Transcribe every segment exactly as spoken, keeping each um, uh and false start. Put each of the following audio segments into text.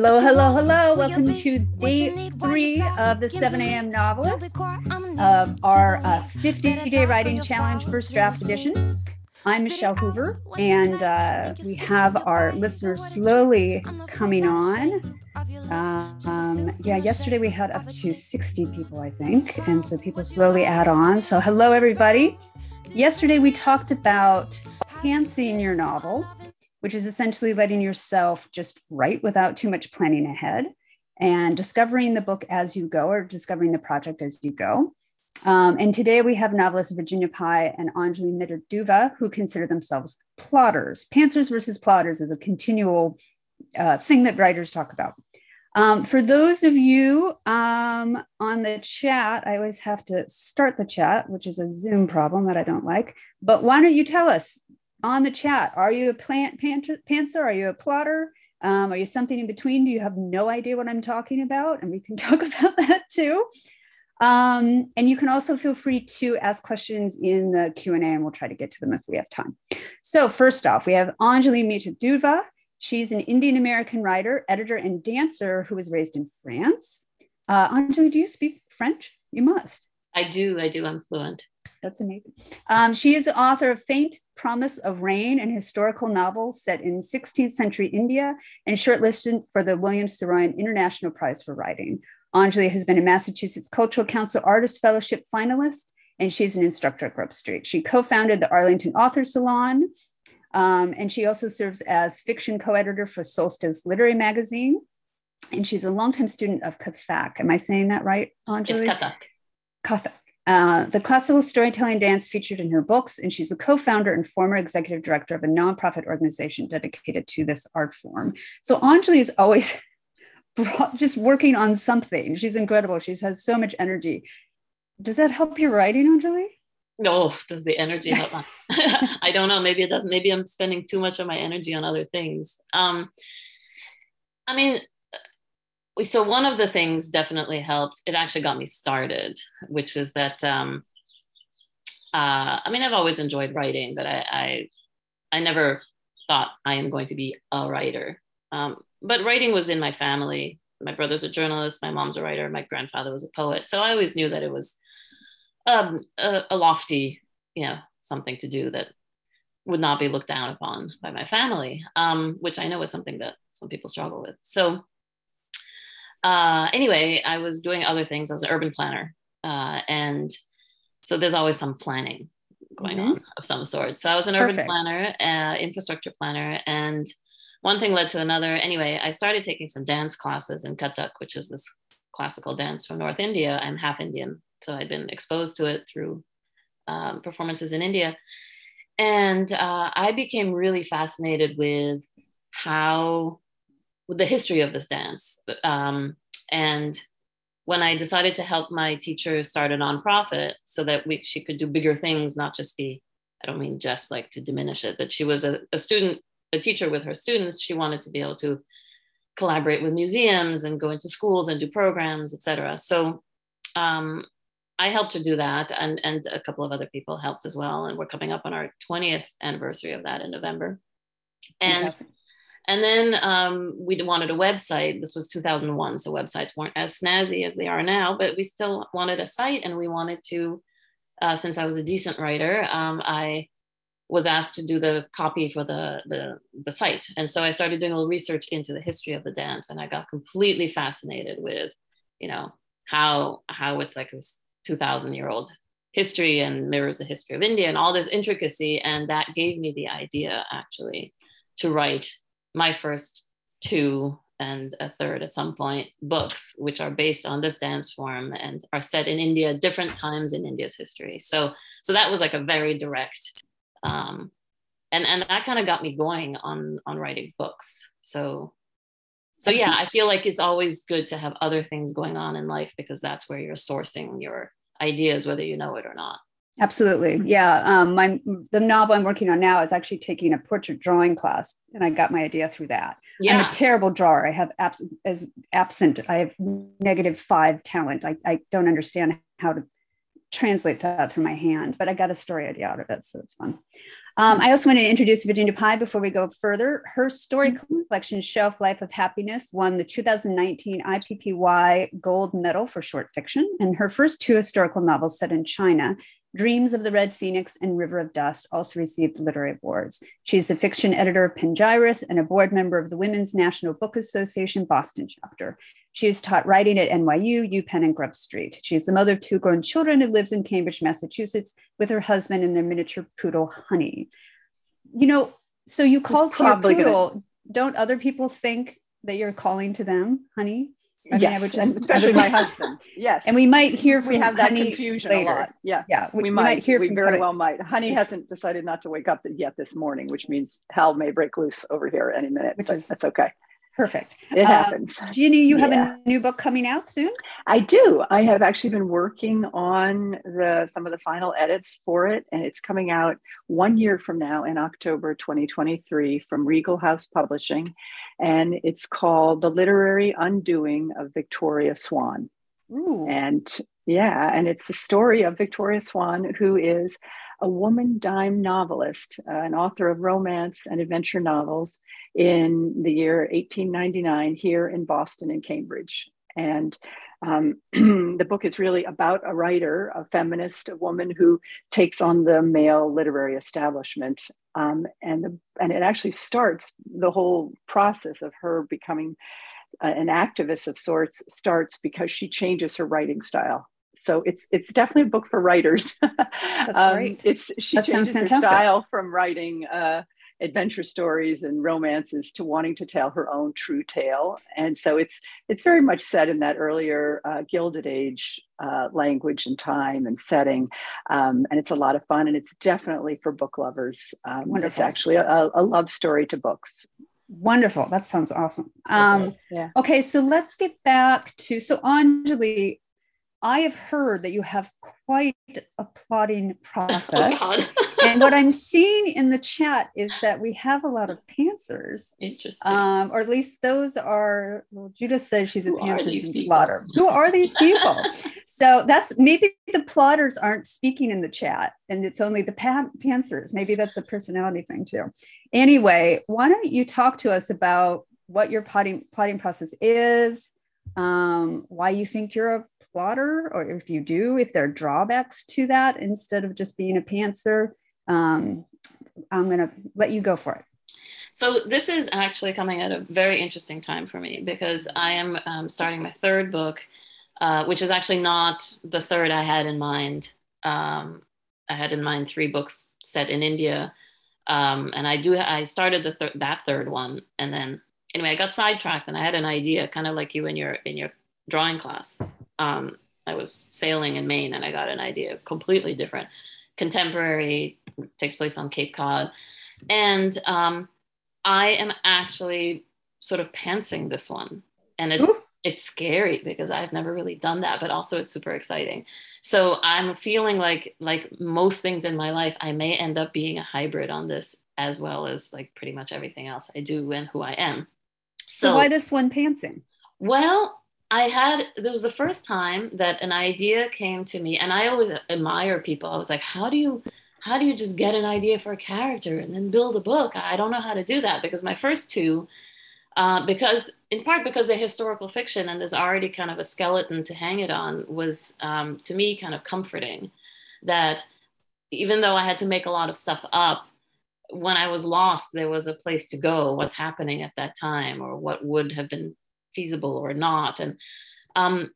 Hello, hello, hello. Welcome to day three of the seven a.m. Novelist of our uh, fifty-day Writing Challenge First Draft Edition. I'm Michelle Hoover, and uh, we have our listeners slowly coming on. Uh, um, yeah, yesterday we had up to sixty people, I think, and so people slowly add on. So hello, everybody. Yesterday we talked about pantsing your novel, which is essentially letting yourself just write without too much planning ahead and discovering the book as you go or discovering the project as you go. Um, and today we have novelists Virginia Pye and Anjali Mitter Duva, who consider themselves plotters. Pantsers versus plotters is a continual uh, thing that writers talk about. Um, for those of you um, on the chat, I always have to start the chat, which is a Zoom problem that I don't like, but why don't you tell us on the chat, are you a plant pantser? Are you a plotter? Um, are you something in between? Do you have no idea what I'm talking about? And we can talk about that too. Um, and you can also feel free to ask questions in the Q and A, and we'll try to get to them if we have time. So first off, we have Anjali Mitter Duva. She's an Indian-American writer, editor, and dancer who was raised in France. Uh, Anjali, do you speak French? You must. I do. I do. I'm fluent. That's amazing. Um, she is the author of Faint Promise of Rain, an historical novel set in sixteenth century India and shortlisted for the William Saroyan International Prize for Writing. Anjali has been a Massachusetts Cultural Council Artist Fellowship finalist, and she's an instructor at Grub Street. She co-founded the Arlington Author Salon, um, and she also serves as fiction co-editor for Solstice Literary Magazine. And she's a longtime student of Kathak. Am I saying that right, Anjali? It's Kathak. Kathak. Uh, the classical storytelling dance featured in her books, and she's the co-founder and former executive director of a nonprofit organization dedicated to this art form. So Anjali is always just working on something. She's incredible. She has so much energy. Does that help your writing, Anjali? No, does the energy help? I don't know. Maybe it doesn't. Maybe I'm spending too much of my energy on other things. Um, I mean... So one of the things definitely helped. It actually got me started, which is that, um, uh, I mean, I've always enjoyed writing, but I, I, I never thought I am going to be a writer. Um, but writing was in my family. My brother's a journalist, my mom's a writer, my grandfather was a poet. So I always knew that it was um, a, a lofty, you know, something to do that would not be looked down upon by my family, um, which I know is something that some people struggle with. So Uh, anyway, I was doing other things. I was an urban planner. Uh, and so there's always some planning going mm-hmm. on of some sort. So I was an Perfect. urban planner, uh, infrastructure planner, and one thing led to another. Anyway, I started taking some dance classes in Kathak, which is this classical dance from North India. I'm half Indian, so I'd been exposed to it through um, performances in India. And uh, I became really fascinated with how the history of this dance. Um, and when I decided to help my teacher start a nonprofit so that we, she could do bigger things, not just be, I don't mean just like to diminish it, but she was a, a student, a teacher with her students. She wanted to be able to collaborate with museums and go into schools and do programs, et cetera. So um, I helped her do that, and, and a couple of other people helped as well. And we're coming up on our twentieth anniversary of that in November. And Fantastic. And then um, we wanted a website. This was two thousand one, so websites weren't as snazzy as they are now, but we still wanted a site, and we wanted to, uh, since I was a decent writer, um, I was asked to do the copy for the, the, the site. And so I started doing a little research into the history of the dance, and I got completely fascinated with, you know, how, how it's like this two thousand year old history and mirrors the history of India and all this intricacy. And that gave me the idea, actually, to write my first two and a third at some point books, which are based on this dance form and are set in India, different times in India's history. So, so that was like a very direct, um, and, and that kind of got me going on, on writing books. So, so yeah, I feel like it's always good to have other things going on in life, because that's where you're sourcing your ideas, whether you know it or not. Absolutely. Yeah. Um, my, the novel I'm working on now is actually taking a portrait drawing class, and I got my idea through that. Yeah. I'm a terrible drawer. I have abs- as absent. I have negative five talent. I, I don't understand how to translate that through my hand, but I got a story idea out of it, so it's fun. Um, I also want to introduce Virginia Pye before we go further. Her story collection, Shelf Life of Happiness, won the two thousand nineteen I P P Y Gold Medal for Short Fiction, and her first two historical novels set in China, Dreams of the Red Phoenix and River of Dust, also received literary awards. She's the fiction editor of Pangyrus and a board member of the Women's National Book Association Boston chapter. She has taught writing at N Y U, UPenn, and Grub Street. She's the mother of two grown children who lives in Cambridge, Massachusetts, with her husband and their miniature poodle, Honey. You know, so you call to your poodle. Gonna... Don't other people think that you're calling to them, Honey? I mean, yes, I would just, especially I would, my husband. Yes, and we might hear from we have Honey that confusion later. A lot. Yeah, yeah, we, we might. might hear we from very Honey. well might. Honey hasn't decided not to wake up yet this morning, which means hell may break loose over here any minute. Which is that's okay. Perfect. It um, happens. Ginny, you have yeah. a new book coming out soon? I do. I have actually been working on the some of the final edits for it, and it's coming out one year from now in October twenty twenty-three from Regal House Publishing, and it's called The Literary Undoing of Victoria Swan. Ooh. And yeah, and it's the story of Victoria Swan, who is a woman dime novelist, uh, an author of romance and adventure novels in the year eighteen ninety-nine here in Boston and Cambridge. And um, the book is really about a writer, a feminist, a woman who takes on the male literary establishment. Um, and, the, and it actually starts the whole process of her becoming uh, an activist of sorts starts because she changes her writing style. So it's it's definitely a book for writers. That's um, great. It's she that changes her style from writing uh, adventure stories and romances to wanting to tell her own true tale, and so it's it's very much set in that earlier uh, Gilded Age uh, language and time and setting, um, and it's a lot of fun, and it's definitely for book lovers. Um, Wonderful. It's actually a, a love story to books. Wonderful. That sounds awesome. Um, yeah. Okay, so let's get back to so Anjali. I have heard that you have quite a plotting process. Oh, and what I'm seeing in the chat is that we have a lot of pantsers. Interesting. Um, or at least those are, well, Judith says she's a pantser and plotter. Who are these people? So that's maybe the plotters aren't speaking in the chat and it's only the pantsers. Maybe that's a personality thing too. Anyway, why don't you talk to us about what your plotting, plotting process is, um why you think you're a plotter, or if you do, if there are drawbacks to that instead of just being a pantser. um I'm gonna let you go for it. So this is actually coming at a very interesting time for me because I am um, starting my third book, uh which is actually not the third I had in mind. um I had in mind three books set in India, um and I do I started the thir that third one, and then anyway, I got sidetracked and I had an idea, kind of like you in your in your drawing class. Um, I was sailing in Maine and I got an idea completely different. Contemporary, takes place on Cape Cod. And um, I am actually sort of pantsing this one. And it's, Ooh. It's scary because I've never really done that, but also it's super exciting. So I'm feeling like, like most things in my life, I may end up being a hybrid on this as well as like pretty much everything else I do and who I am. So, so why this one pantsing? Well, I had, there was the first time that an idea came to me, and I always admire people. I was like, how do you, how do you just get an idea for a character and then build a book? I don't know how to do that, because my first two, uh, because in part because they're historical fiction and there's already kind of a skeleton to hang it on, was um, to me kind of comforting, that even though I had to make a lot of stuff up, when I was lost, there was a place to go, what's happening at that time or what would have been feasible or not. And, um,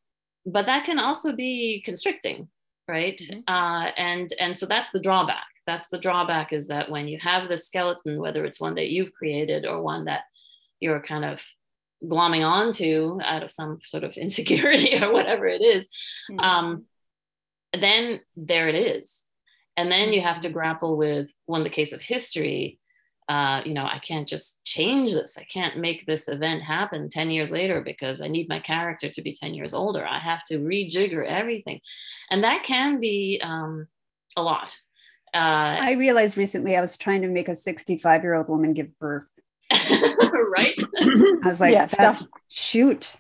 but that can also be constricting, right? Mm-hmm. uh, and, and so that's the drawback. That's the drawback, is that when you have the skeleton, whether it's one that you've created or one that you're kind of glomming onto out of some sort of insecurity or whatever it is, mm-hmm. um, then there it is. And then you have to grapple with, well, in the case of history, uh, you know, I can't just change this. I can't make this event happen ten years later because I need my character to be ten years older. I have to rejigger everything. And that can be um, a lot. Uh, I realized recently I was trying to make a sixty-five-year-old woman give birth. Right? I was like, yeah, that, shoot.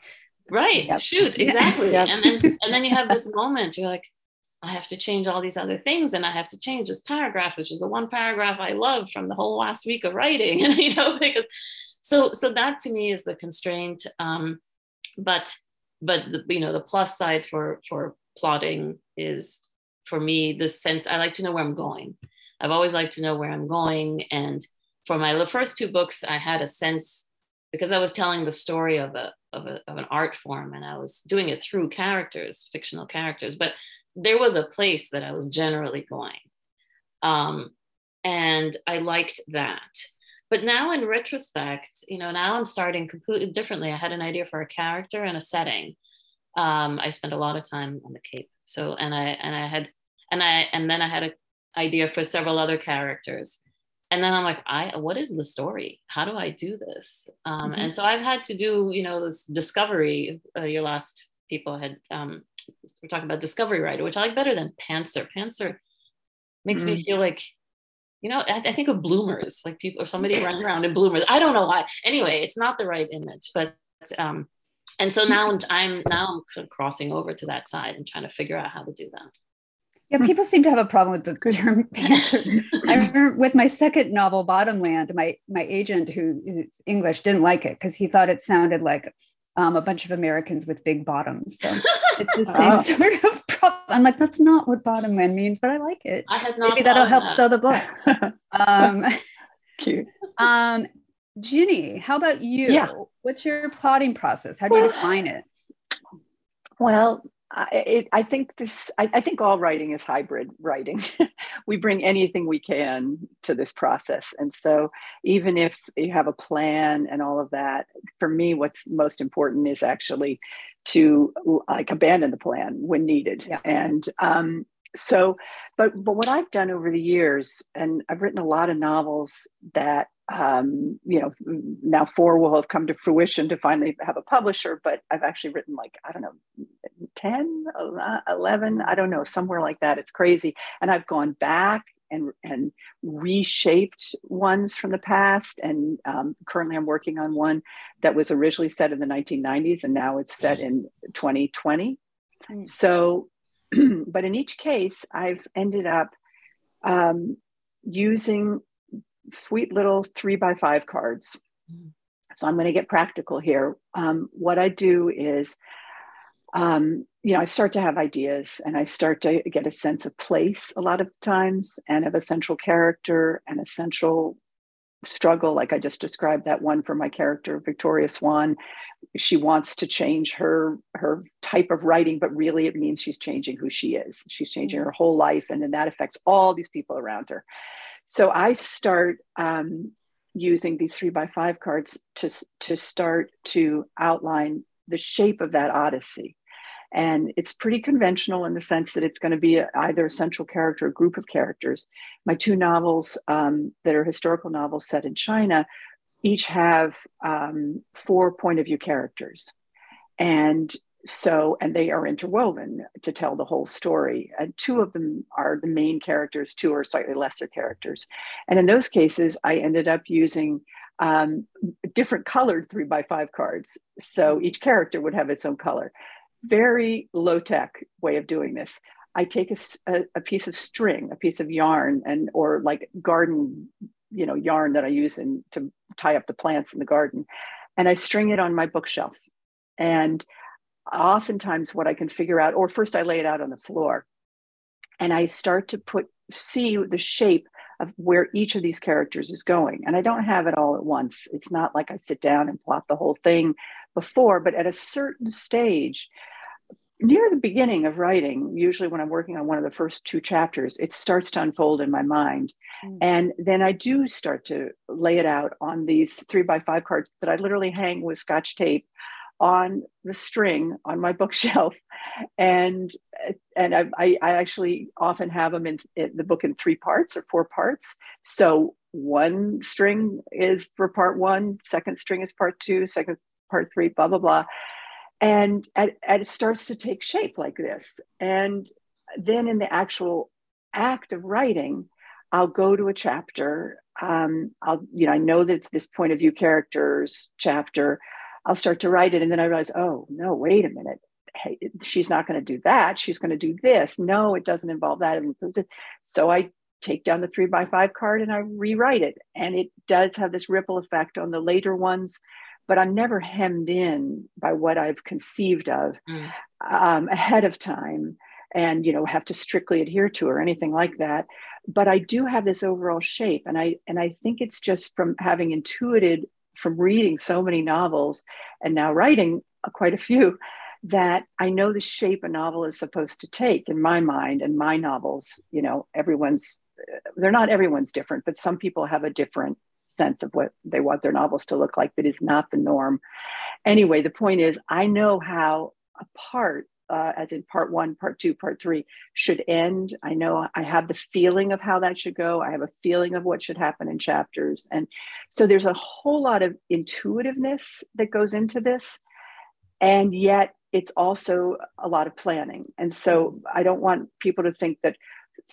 Right, yep. shoot, exactly. Yep. And then, and then you have this moment, you're like, I have to change all these other things, and I have to change this paragraph, which is the one paragraph I love from the whole last week of writing, you know, because so so that to me is the constraint. Um, but but the, you know, the plus side for for plotting is, for me, this sense, I like to know where I'm going. I've always liked to know where I'm going, and for my the first two books, I had a sense, because I was telling the story of a, of a of an art form, and I was doing it through characters, fictional characters, but there was a place that I was generally going. Um, and I liked that. But now in retrospect, you know, now I'm starting completely differently. I had an idea for a character and a setting. Um, I spent a lot of time on the Cape. So, and I, and I had, and I, and then I had an idea for several other characters. And then I'm like, I, what is the story? How do I do this? Um, mm-hmm. And so I've had to do, you know, this discovery, uh, your last people had, um, we're talking about discovery writer, which I like better than pantser. Pantser makes mm. me feel like, you know, I, I think of bloomers, like people or somebody running around in bloomers. I don't know why. Anyway, it's not the right image, but um, and so now I'm, I'm now I'm crossing over to that side and trying to figure out how to do that. Yeah, people seem to have a problem with the term pantsers. I remember with my second novel, Bottomland, my my agent, who is English, didn't like it because he thought it sounded like Um, a bunch of Americans with big bottoms. So it's the same oh. sort of problem. I'm like, that's not what Bottomland means, but I like it. I have not Maybe that'll help that. Sell the book. um, Cute. Um, Ginny, how about you? Yeah. What's your plotting process? How do you well, define it? Well, I, it, I think this, I, I think all writing is hybrid writing. We bring anything we can to this process. And so even if you have a plan and all of that, for me, what's most important is actually to like abandon the plan when needed. Yeah. And um, so, but, but what I've done over the years, and I've written a lot of novels that Um, you know, now four will have come to fruition to finally have a publisher, but I've actually written like, I don't know, ten, eleven, I don't know, somewhere like that. It's crazy. And I've gone back and, and reshaped ones from the past. And um, currently I'm working on one that was originally set in the nineteen nineties and now it's set in twenty twenty. Mm-hmm. So, but in each case, I've ended up um, using sweet little three by five cards. So I'm going to get practical here. Um, what I do is, um, you know, I start to have ideas and I start to get a sense of place a lot of times, and of a central character and a central struggle. Like I just described that one for my character, Victoria Swan. She wants to change her, her type of writing, but really it means she's changing who she is. She's changing her whole life. And then that affects all these people around her. So I start um, using these three by five cards to, to start to outline the shape of that odyssey. And it's pretty conventional in the sense that it's going to be a, either a central character or a group of characters. My two novels um, that are historical novels set in China each have um, four point of view characters. And so, and they are interwoven to tell the whole story. And two of them are the main characters, two are slightly lesser characters. And in those cases, I ended up using um, different colored three by five cards. So each character would have its own color. Very low tech way of doing this. I take a, a, a piece of string, a piece of yarn, and or like garden, you know, yarn that I use in, to tie up the plants in the garden. And I string it on my bookshelf. And oftentimes what I can figure out, or first I lay it out on the floor and I start to put, see the shape of where each of these characters is going. And I don't have it all at once. It's not like I sit down and plot the whole thing before, but at a certain stage near the beginning of writing, usually when I'm working on one of the first two chapters, it starts to unfold in my mind. Mm. And then I do start to lay it out on these three by five cards that I literally hang with Scotch tape on the string on my bookshelf, and and I, I actually often have them in, in the book in three parts or four parts. So one string is for part one, second string is part two, second part three, blah blah blah, and and it starts to take shape like this. And then in the actual act of writing, I'll go to a chapter. Um, I'll you know I know that it's this point of view characters chapter. I'll start to write it. And then I realize, oh, no, wait a minute. hey, she's not going to do that. She's going to do this. No, it doesn't involve that. So I take down the three by five card and I rewrite it. And it does have this ripple effect on the later ones, but I'm never hemmed in by what I've conceived of mm. um, ahead of time and, you know, have to strictly adhere to or anything like that. But I do have this overall shape. And I, and I think it's just from having intuited from reading so many novels and now writing quite a few, that I know the shape a novel is supposed to take in my mind and my novels, you know, everyone's, they're not everyone's different, but some people have a different sense of what they want their novels to look like that is not the norm. Anyway, the point is, I know how a part, uh, as in part one, part two, part three should end. I know I have the feeling of how that should go. I have a feeling of what should happen in chapters. And so there's a whole lot of intuitiveness that goes into this. And yet it's also a lot of planning. And so I don't want people to think that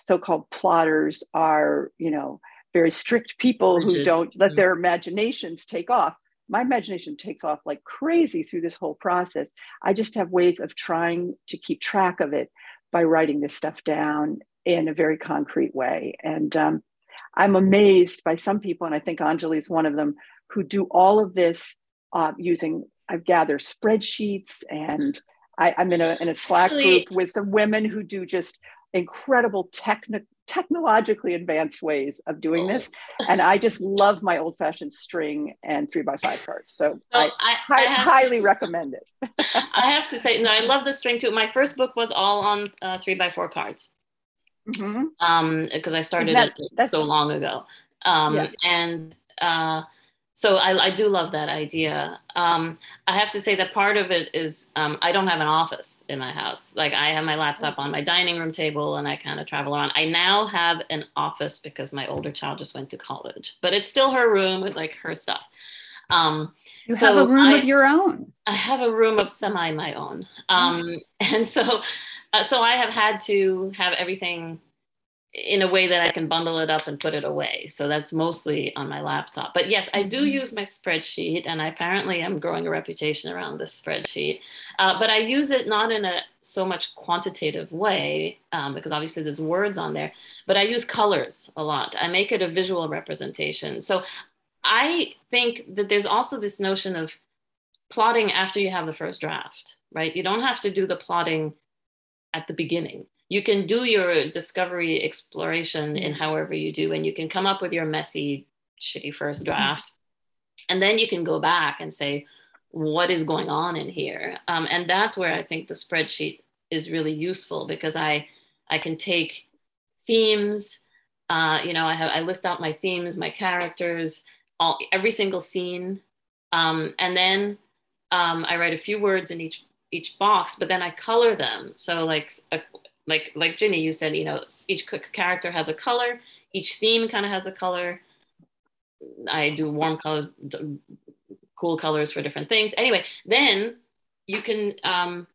so-called plotters are, you know, very strict people who don't let their imaginations take off. My imagination takes off like crazy through this whole process. I just have ways of trying to keep track of it by writing this stuff down in a very concrete way. And um, I'm amazed by some people, and I think Anjali is one of them, who do all of this uh, using, I've gathered spreadsheets, and I, I'm in a, in a Slack Actually, group with some women who do just incredible techni- technologically advanced ways of doing this. And I just love my old fashioned string and three by five cards. So, so I, I, I, I highly to, recommend it. I have to say, no, I love the string too. My first book was all on uh, three by four cards because mm-hmm. um, I started that, it so long ago. Um, yeah. And uh, So I, I do love that idea. Um, I have to say that part of it is um, I don't have an office in my house. Like I have my laptop on my dining room table and I kind of travel around. I now have an office because my older child just went to college, but it's still her room with like her stuff. Um, you so have a room I, of your own. I have a room of semi my own. Um, mm. And so, uh, so I have had to have everything in a way that I can bundle it up and put it away. So that's mostly on my laptop. But yes, I do use my spreadsheet, and I apparently am growing a reputation around this spreadsheet. Uh, but I use it not in a so much quantitative way, um, because obviously there's words on there, but I use colors a lot. I make it a visual representation. So I think that there's also this notion of plotting after you have the first draft, right? You don't have to do the plotting at the beginning. You can do your discovery exploration in however you do, and you can come up with your messy, shitty first draft. And then you can go back and say, what is going on in here? Um, and that's where I think the spreadsheet is really useful, because I, I can take themes, uh, you know, I have I list out my themes, my characters, all every single scene. Um, and then um, I write a few words in each each box, but then I color them. So like a Like like Ginny, you said, you know, each character has a color, each theme kind of has a color. I do warm colors, cool colors for different things. Anyway, then you can um,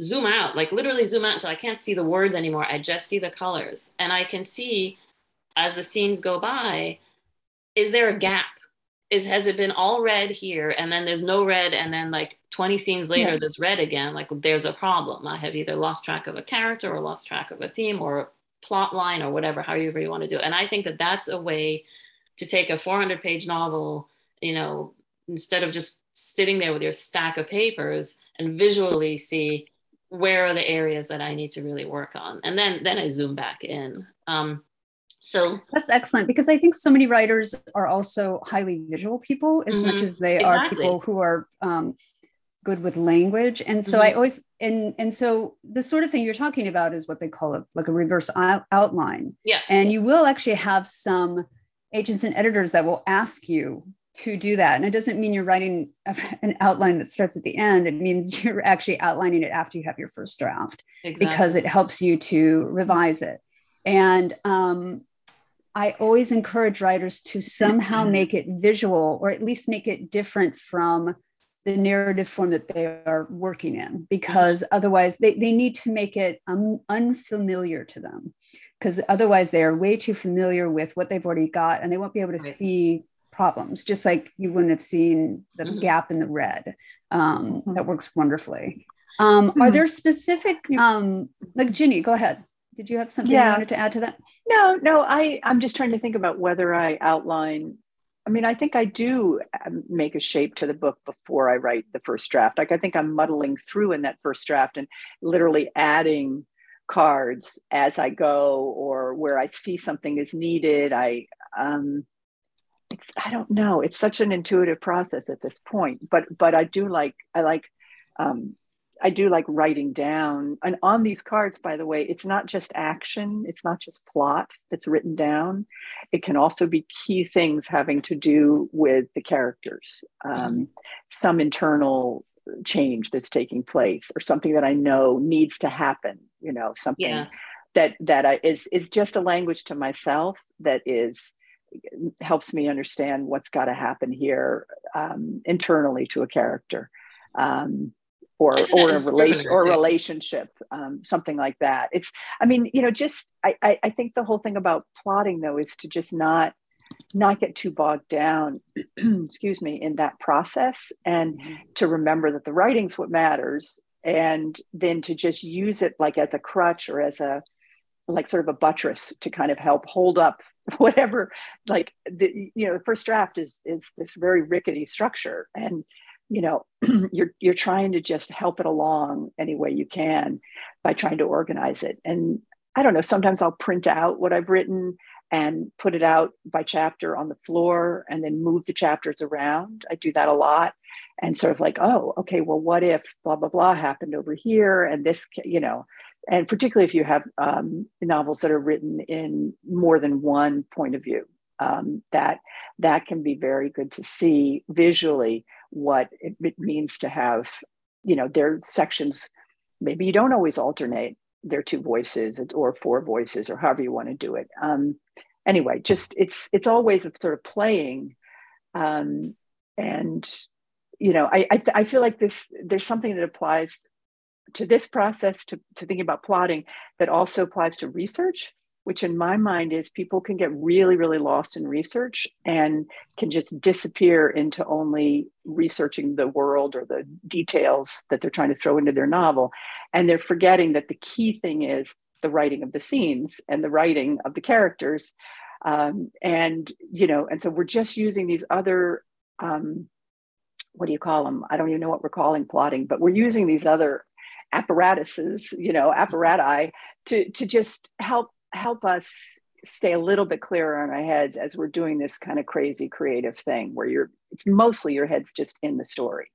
zoom out, like literally zoom out until I can't see the words anymore. I just see the colors, and I can see as the scenes go by, is there a gap? Is has it been all red here and then there's no red, and then like twenty scenes later yeah. there's red again? Like there's a problem. I have either lost track of a character or lost track of a theme or a plot line or whatever, however you want to do it. And I think that that's a way to take a four hundred page novel, you know, instead of just sitting there with your stack of papers, and visually see where are the areas that I need to really work on, and then then I zoom back in. Um, So that's excellent, because I think so many writers are also highly visual people as mm-hmm. much as they exactly. are people who are um, good with language. And so mm-hmm. I always, and and so the sort of thing you're talking about is what they call a, like a reverse out- outline. Yeah. And you will actually have some agents and editors that will ask you to do that. And it doesn't mean you're writing an outline that starts at the end. It means you're actually outlining it after you have your first draft, exactly. because it helps you to revise it. And, um, I always encourage writers to somehow make it visual, or at least make it different from the narrative form that they are working in, because otherwise they, they need to make it um, unfamiliar to them, because otherwise they are way too familiar with what they've already got, and they won't be able to right. see problems, just like you wouldn't have seen the mm-hmm. gap in the red. Um, mm-hmm. That works wonderfully. Um, mm-hmm. Are there specific, um, like Ginny, go ahead. Did you have something yeah. you wanted to add to that? No, no, I, I'm just trying to think about whether I outline. I mean, I think I do make a shape to the book before I write the first draft. Like, I think I'm muddling through in that first draft and literally adding cards as I go, or where I see something is needed. I, um, it's, I don't know. It's such an intuitive process at this point, but, but I do like, I like, um, I do like writing down. And on these cards, by the way, it's not just action. It's not just plot that's written down. It can also be key things having to do with the characters, um, some internal change that's taking place, or something that I know needs to happen, you know, something yeah. that, that I, is, is just a language to myself that is, helps me understand what's got to happen here um, internally to a character. Um, or or a relation or a relationship, um, something like that. It's, I mean, you know, just, I, I, I think the whole thing about plotting though, is to just not, not get too bogged down, excuse me, in that process, and to remember that the writing's what matters. And then to just use it like as a crutch, or as a, like sort of a buttress to kind of help hold up whatever, like the, you know, the first draft is, is this very rickety structure, and, you know, you're you're trying to just help it along any way you can by trying to organize it. And I don't know, sometimes I'll print out what I've written and put it out by chapter on the floor, and then move the chapters around. I do that a lot, and sort of like, oh, okay, well, what if blah, blah, blah happened over here, and this, you know, and particularly if you have um, novels that are written in more than one point of view, um, that that can be very good to see visually what it means to have, you know, their sections. Maybe you don't always alternate their two voices or four voices, or however you want to do it. Um, anyway, just it's it's always a sort of playing. Um, and, you know, I, I, I feel like this, there's something that applies to this process, to, to thinking about plotting, that also applies to research, which in my mind is people can get really, really lost in research and can just disappear into only researching the world or the details that they're trying to throw into their novel. And they're forgetting that the key thing is the writing of the scenes and the writing of the characters. Um, and, you know, and so we're just using these other, um, what do you call them? I don't even know what we're calling plotting, but we're using these other apparatuses, you know, apparati to, to just help help us stay a little bit clearer on our heads as we're doing this kind of crazy creative thing where you're, it's mostly your head's just in the story.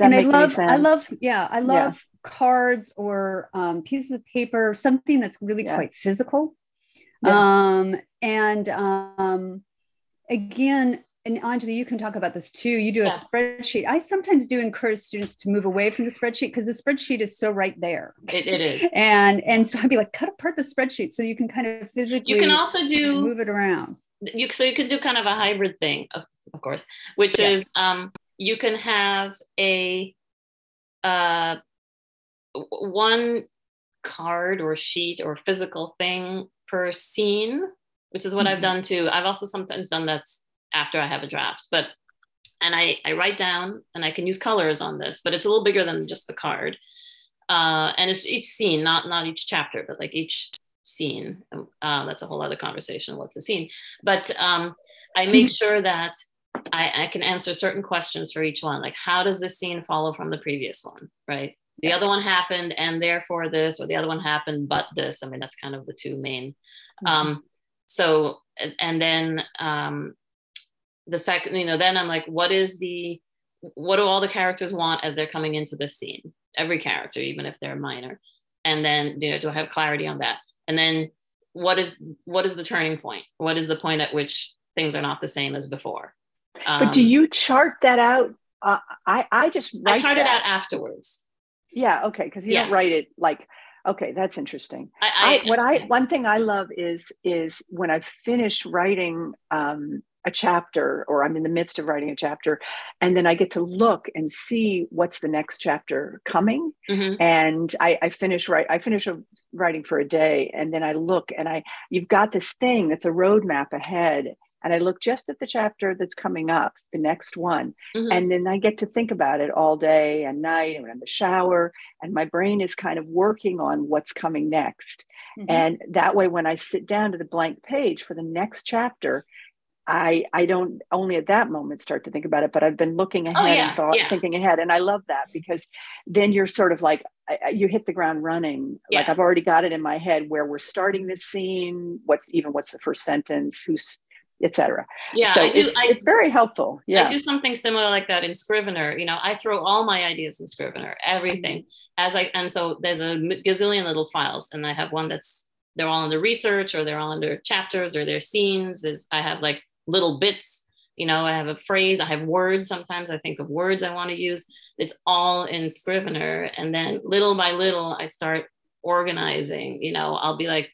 And I love, I love, yeah, I love yeah. cards or um, pieces of paper, something that's really yeah. quite physical. Yeah. Um, and um, again, and Anjali, you can talk about this too. You do a yeah. spreadsheet. I sometimes do encourage students to move away from the spreadsheet, because the spreadsheet is so right there. It, it is. And and so I'd be like, cut apart the spreadsheet so you can kind of physically you can also do, move it around. You, so you can do kind of a hybrid thing, of, of course, which yeah. is um, you can have a uh, one card or sheet or physical thing per scene, which is what mm-hmm. I've done too. I've also sometimes done that's after I have a draft, but, and I, I write down, and I can use colors on this, but it's a little bigger than just the card. Uh, and it's each scene, not, not each chapter, but like each scene. Uh, that's a whole other conversation, what's a scene. But um, I make sure that I, I can answer certain questions for each one. Like, how does this scene follow from the previous one, right? The yeah. other one happened and therefore this, or the other one happened but this. I mean, that's kind of the two main. Mm-hmm. Um, so, and then, um, the second, you know, then I'm like, what is the, what do all the characters want as they're coming into this scene? Every character, even if they're minor. And then, you know, do I have clarity on that? And then what is, what is the turning point? What is the point at which things are not the same as before? Um, but do you chart that out? Uh, I, I just write I chart that. it out afterwards. Yeah, okay, because you yeah. don't write it like, okay, that's interesting. I, I, I what I, one thing I love is, is when I finish writing, um, a chapter, or I'm in the midst of writing a chapter, and then I get to look and see what's the next chapter coming. Mm-hmm. And I, I finish write, I finish writing for a day, and then I look, and I, you've got this thing that's a roadmap ahead, And I look just at the chapter that's coming up, the next one. Mm-hmm. And then I get to think about it all day and night and when I'm in the shower and my brain is kind of working on what's coming next. Mm-hmm. And that way, when I sit down to the blank page for the next chapter, I I don't only at that moment start to think about it, but I've been looking ahead oh, yeah, and thought, yeah. thinking ahead. And I love that because then you're sort of like, you hit the ground running. Yeah. Like I've already got it in my head where we're starting this scene. What's even, what's the first sentence? Who's, et cetera. Yeah, so I do, it's, I, it's very helpful. Yeah, I do something similar like that in Scrivener. You know, I throw all my ideas in Scrivener, everything. As I and so there's a gazillion little files, and I have one that's they're all under research, or they're all under chapters, or they're scenes. There's I have like little bits. You know, I have a phrase. I have words. Sometimes I think of words I want to use. It's all in Scrivener, and then little by little, I start organizing. You know, I'll be like,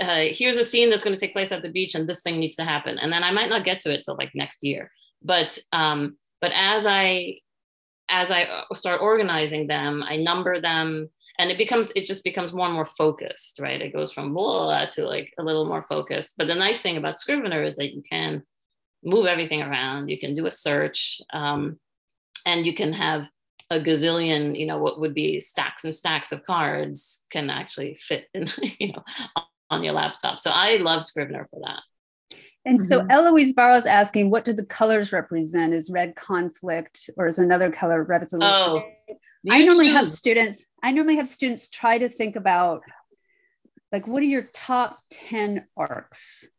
Uh, here's a scene that's going to take place at the beach and this thing needs to happen. And then I might not get to it till like next year. But um, but as I as I start organizing them, I number them and it becomes it just becomes more and more focused, right? It goes from blah, blah, blah to like a little more focused. But the nice thing about Scrivener is that you can move everything around. You can do a search um, and you can have a gazillion, you know, what would be stacks and stacks of cards can actually fit in, you know, on your laptop. So I love Scrivener for that. And mm-hmm. so Eloise Barrow's asking, what do the colors represent? Is red conflict or is another color representation? Oh, I normally choose. have students, I normally have students try to think about like, what are your top ten arcs?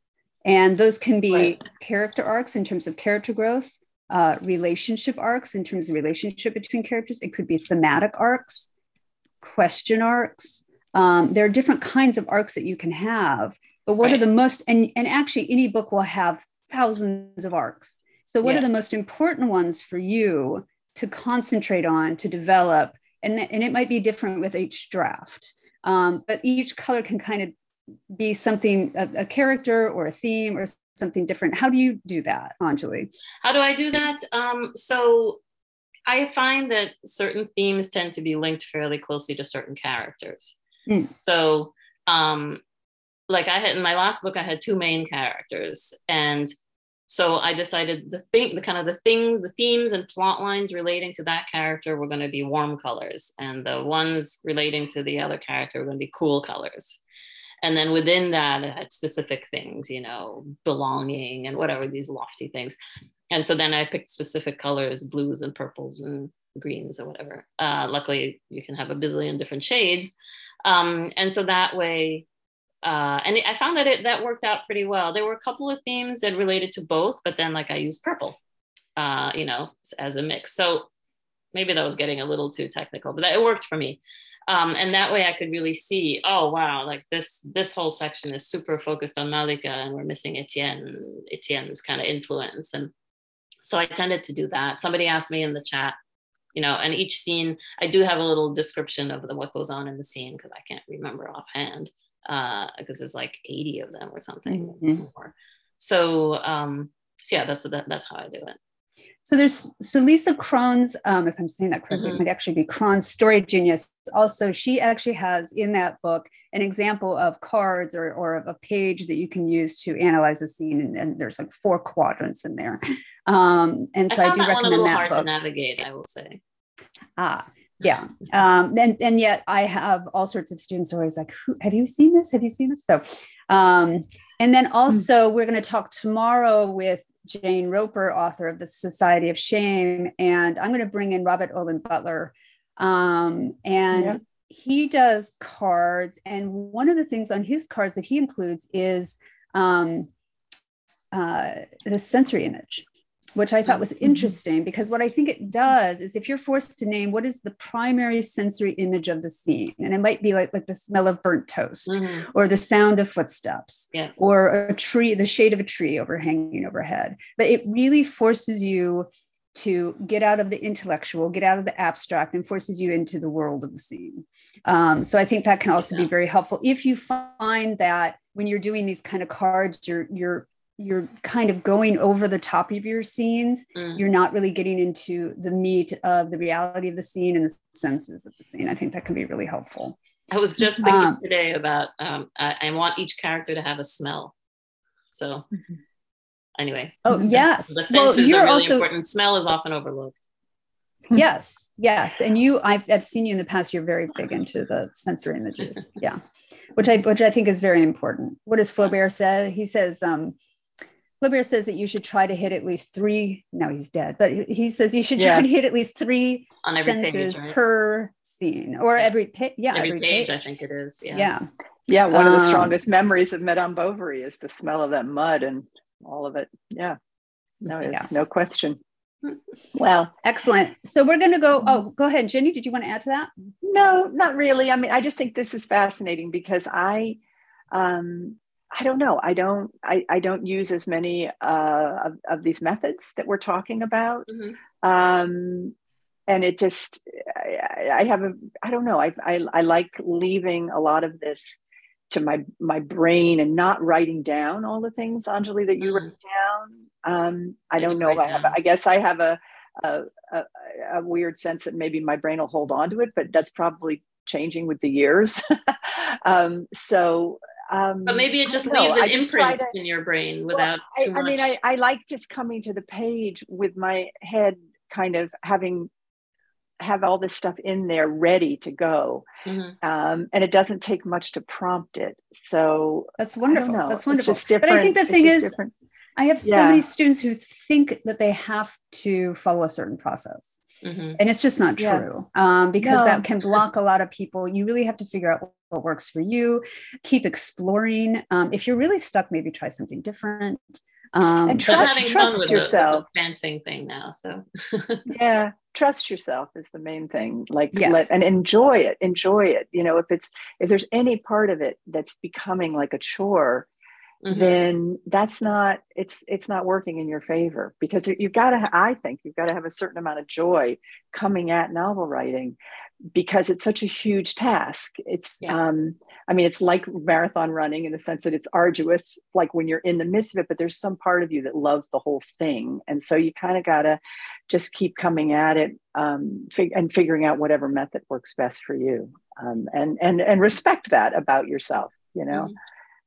And those can be right. character arcs in terms of character growth, uh, relationship arcs in terms of relationship between characters. It could be thematic arcs, question arcs. Um, there are different kinds of arcs that you can have, but what right. are the most, and, and actually any book will have thousands of arcs. So what yeah. are the most important ones for you to concentrate on, to develop? And, th- and it might be different with each draft, um, but each color can kind of be something, a, a character or a theme or something different. How do you do that, Anjali? How do I do that? Um, so I find that certain themes tend to be linked fairly closely to certain characters. Mm. So, um, like I had in my last book, I had two main characters, and so I decided the thing, the kind of the things, the themes and plot lines relating to that character were going to be warm colors, and the ones relating to the other character were going to be cool colors. And then within that, I had specific things, you know, belonging and whatever these lofty things. And so then I picked specific colors, blues and purples and greens or whatever. Uh, luckily, you can have a bazillion different shades. Um, and so that way, uh, and I found that it, that worked out pretty well. There were a couple of themes that related to both, but then like I used purple, uh, you know, as a mix. So maybe that was getting a little too technical, but that, it worked for me. Um, and that way I could really see, oh, wow, like this, this whole section is super focused on Malika and we're missing Etienne, Etienne's kind of influence. And so I tended to do that. Somebody asked me in the chat, you know, and each scene, I do have a little description of the, what goes on in the scene because I can't remember offhand uh, because there's like eighty of them or something. Mm-hmm. Or, so, um, so yeah, that's that, that's how I do it. So there's, so Lisa Cron's, um, if I'm saying that correctly, mm-hmm. it might actually be Cron's Story Genius. Also, she actually has in that book an example of cards or, or of a page that you can use to analyze a scene. And, and there's like four quadrants in there. Um, and so I, I do recommend that book. A little hard to navigate, I will say. Ah, yeah. Um, and, and yet I have all sorts of students who are always like, who, have you seen this? Have you seen this? So, um, and then also we're going to talk tomorrow with Jane Roper, author of the Society of Shame. And I'm going to bring in Robert Olin Butler. Um, and yeah. he does cards. And one of the things on his cards that he includes is um, uh, the sensory image, which I thought was interesting because what I think it does is if you're forced to name what is the primary sensory image of the scene, and it might be like, like the smell of burnt toast mm-hmm. or the sound of footsteps yeah. or a tree, the shade of a tree overhanging overhead, but it really forces you to get out of the intellectual, get out of the abstract and forces you into the world of the scene. Um, so I think that can also yeah. be very helpful. If you find that when you're doing these kind of cards, you're, you're, you're kind of going over the top of your scenes. Mm. You're not really getting into the meat of the reality of the scene and the senses of the scene. I think that can be really helpful. I was just thinking um, today about, um, I, I want each character to have a smell. So mm-hmm. anyway. Oh, yes. The fences well, you're are really also... important. Smell is often overlooked. Yes, yes. And you, I've, I've seen you in the past, you're very big into the sensory images. Yeah. Which I, which I think is very important. What does Flaubert say? He says, um, Flaubert says that you should try to hit at least three, now he's dead, but he says you should try yeah. to hit at least three on every senses page, right? per scene or yeah. every, pa- yeah, every, every page, page. I think it is. Yeah. Yeah. yeah one um, of the strongest memories of Madame Bovary is the smell of that mud and all of it. Yeah. No, it's yeah. no question. Well, excellent. So we're going to go. Oh, go ahead, Jenny. Did you want to add to that? No, not really. I mean, I just think this is fascinating because I, um, I don't know. I don't. I, I don't use as many uh, of, of these methods that we're talking about, mm-hmm. um, and it just. I, I have a. I don't know. I, I I like leaving a lot of this to my my brain and not writing down all the things, Anjali, that you mm-hmm. wrote down. Um, I don't know. If I, have, I guess I have a, a, a, a weird sense that maybe my brain will hold on to it, but that's probably changing with the years. um, so, um, but maybe it just leaves know. an imprint to, in your brain without. Well, too I, much. I mean, I, I like just coming to the page with my head kind of having have all this stuff in there ready to go, mm-hmm. um, and it doesn't take much to prompt it. So that's wonderful. That's wonderful. But I think the thing is. Different. I have yeah. so many students who think that they have to follow a certain process. Mm-hmm. And it's just not true yeah. um, because no. that can block a lot of people. You really have to figure out what works for you. Keep exploring. Um, if you're really stuck, maybe try something different. Um, and trust, trust yourself. The, the dancing thing now. So yeah, trust yourself is the main thing. Like yes. let and enjoy it. Enjoy it. You know, if it's if there's any part of it that's becoming like a chore. Mm-hmm. Then that's not it's it's not working in your favor because you've got to I think you've got to have a certain amount of joy coming at novel writing because it's such a huge task. It's yeah. um I mean it's like marathon running in the sense that it's arduous, like when you're in the midst of it, but there's some part of you that loves the whole thing, and so you kind of gotta just keep coming at it um fig- and figuring out whatever method works best for you, um and and and respect that about yourself, you know. Mm-hmm.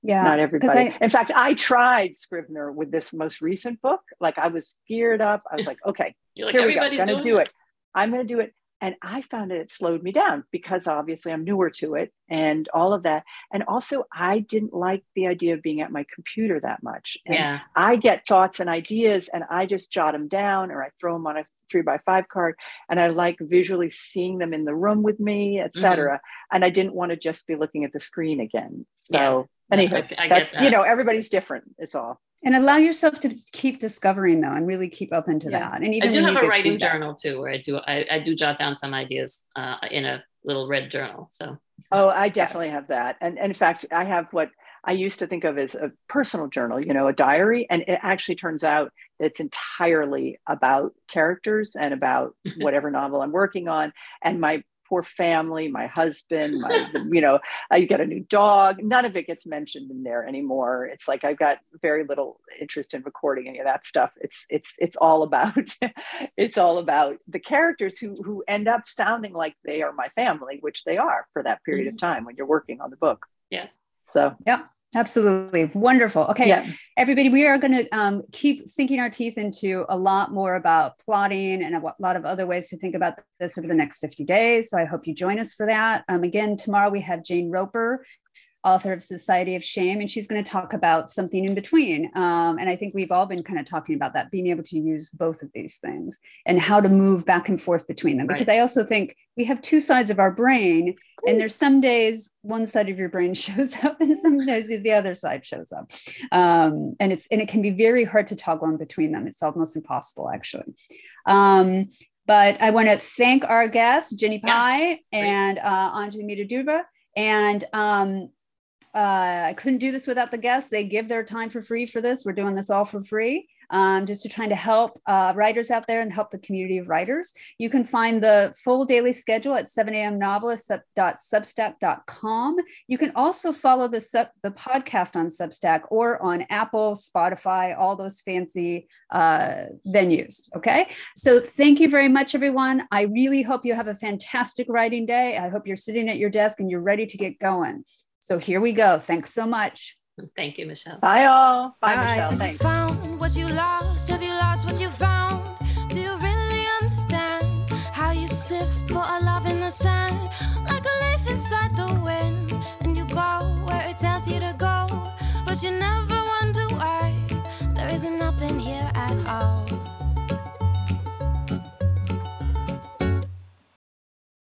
Yeah, not everybody. I, in fact, I tried Scrivener with this most recent book. Like I was geared up. I was like, okay, like, here we go. I'm going to do it. it. I'm going to do it. And I found that it slowed me down because obviously I'm newer to it and all of that. And also I didn't like the idea of being at my computer that much. And yeah. I get thoughts and ideas and I just jot them down or I throw them on a three by five card. And I like visually seeing them in the room with me, et cetera. Mm-hmm. And I didn't want to just be looking at the screen again. So yeah. Anyhow, I, I that's, that. you know, everybody's different. It's all. And allow yourself to keep discovering though, and really keep open to yeah. that. And even I do have a writing journal too, where I do, I, I do jot down some ideas uh, in a little red journal. So. Oh, I definitely yes. have that. And, and in fact, I have what I used to think of as a personal journal, you know, a diary. And it actually turns out that it's entirely about characters and about whatever novel I'm working on. And my poor family, my husband, my, you know, I got a new dog. None of it gets mentioned in there anymore. It's like I've got very little interest in recording any of that stuff. It's it's it's all about it's all about the characters who who end up sounding like they are my family, which they are for that period mm-hmm. of time when you're working on the book. Yeah. So yeah. Absolutely. Wonderful. Okay. Yeah. Everybody, we are going to um, keep sinking our teeth into a lot more about plotting and a w- lot of other ways to think about this over the next fifty days. So I hope you join us for that. Um, again, tomorrow we have Jane Roper, author of Society of Shame, and she's going to talk about something in between. Um, and I think we've all been kind of talking about that, being able to use both of these things and how to move back and forth between them. Right. Because I also think we have two sides of our brain. Cool. And there's some days one side of your brain shows up and some days the other side shows up. Um, and it's and it can be very hard to toggle in between them. It's almost impossible, actually. Um, but I want to thank our guests, Jenny Pye yeah. and uh, Anjali Mitter Duva. And um, Uh, I couldn't do this without the guests. They give their time for free for this. We're doing this all for free, um, just to try to help uh, writers out there and help the community of writers. You can find the full daily schedule at seven a m novelist dot substack dot com. You can also follow the, sub- the podcast on Substack or on Apple, Spotify, all those fancy uh, venues, okay? So thank you very much, everyone. I really hope you have a fantastic writing day. I hope you're sitting at your desk and you're ready to get going. So here we go. Thanks so much. Thank you, Michelle. Bye, all. Bye, Bye. Michelle. Thanks. Have you found what you lost? Have you lost what you found? Do you really understand how you sift for a love in the sand? Like a leaf inside the wind, and you go where it tells you to go. But you never wonder why there isn't nothing here at all.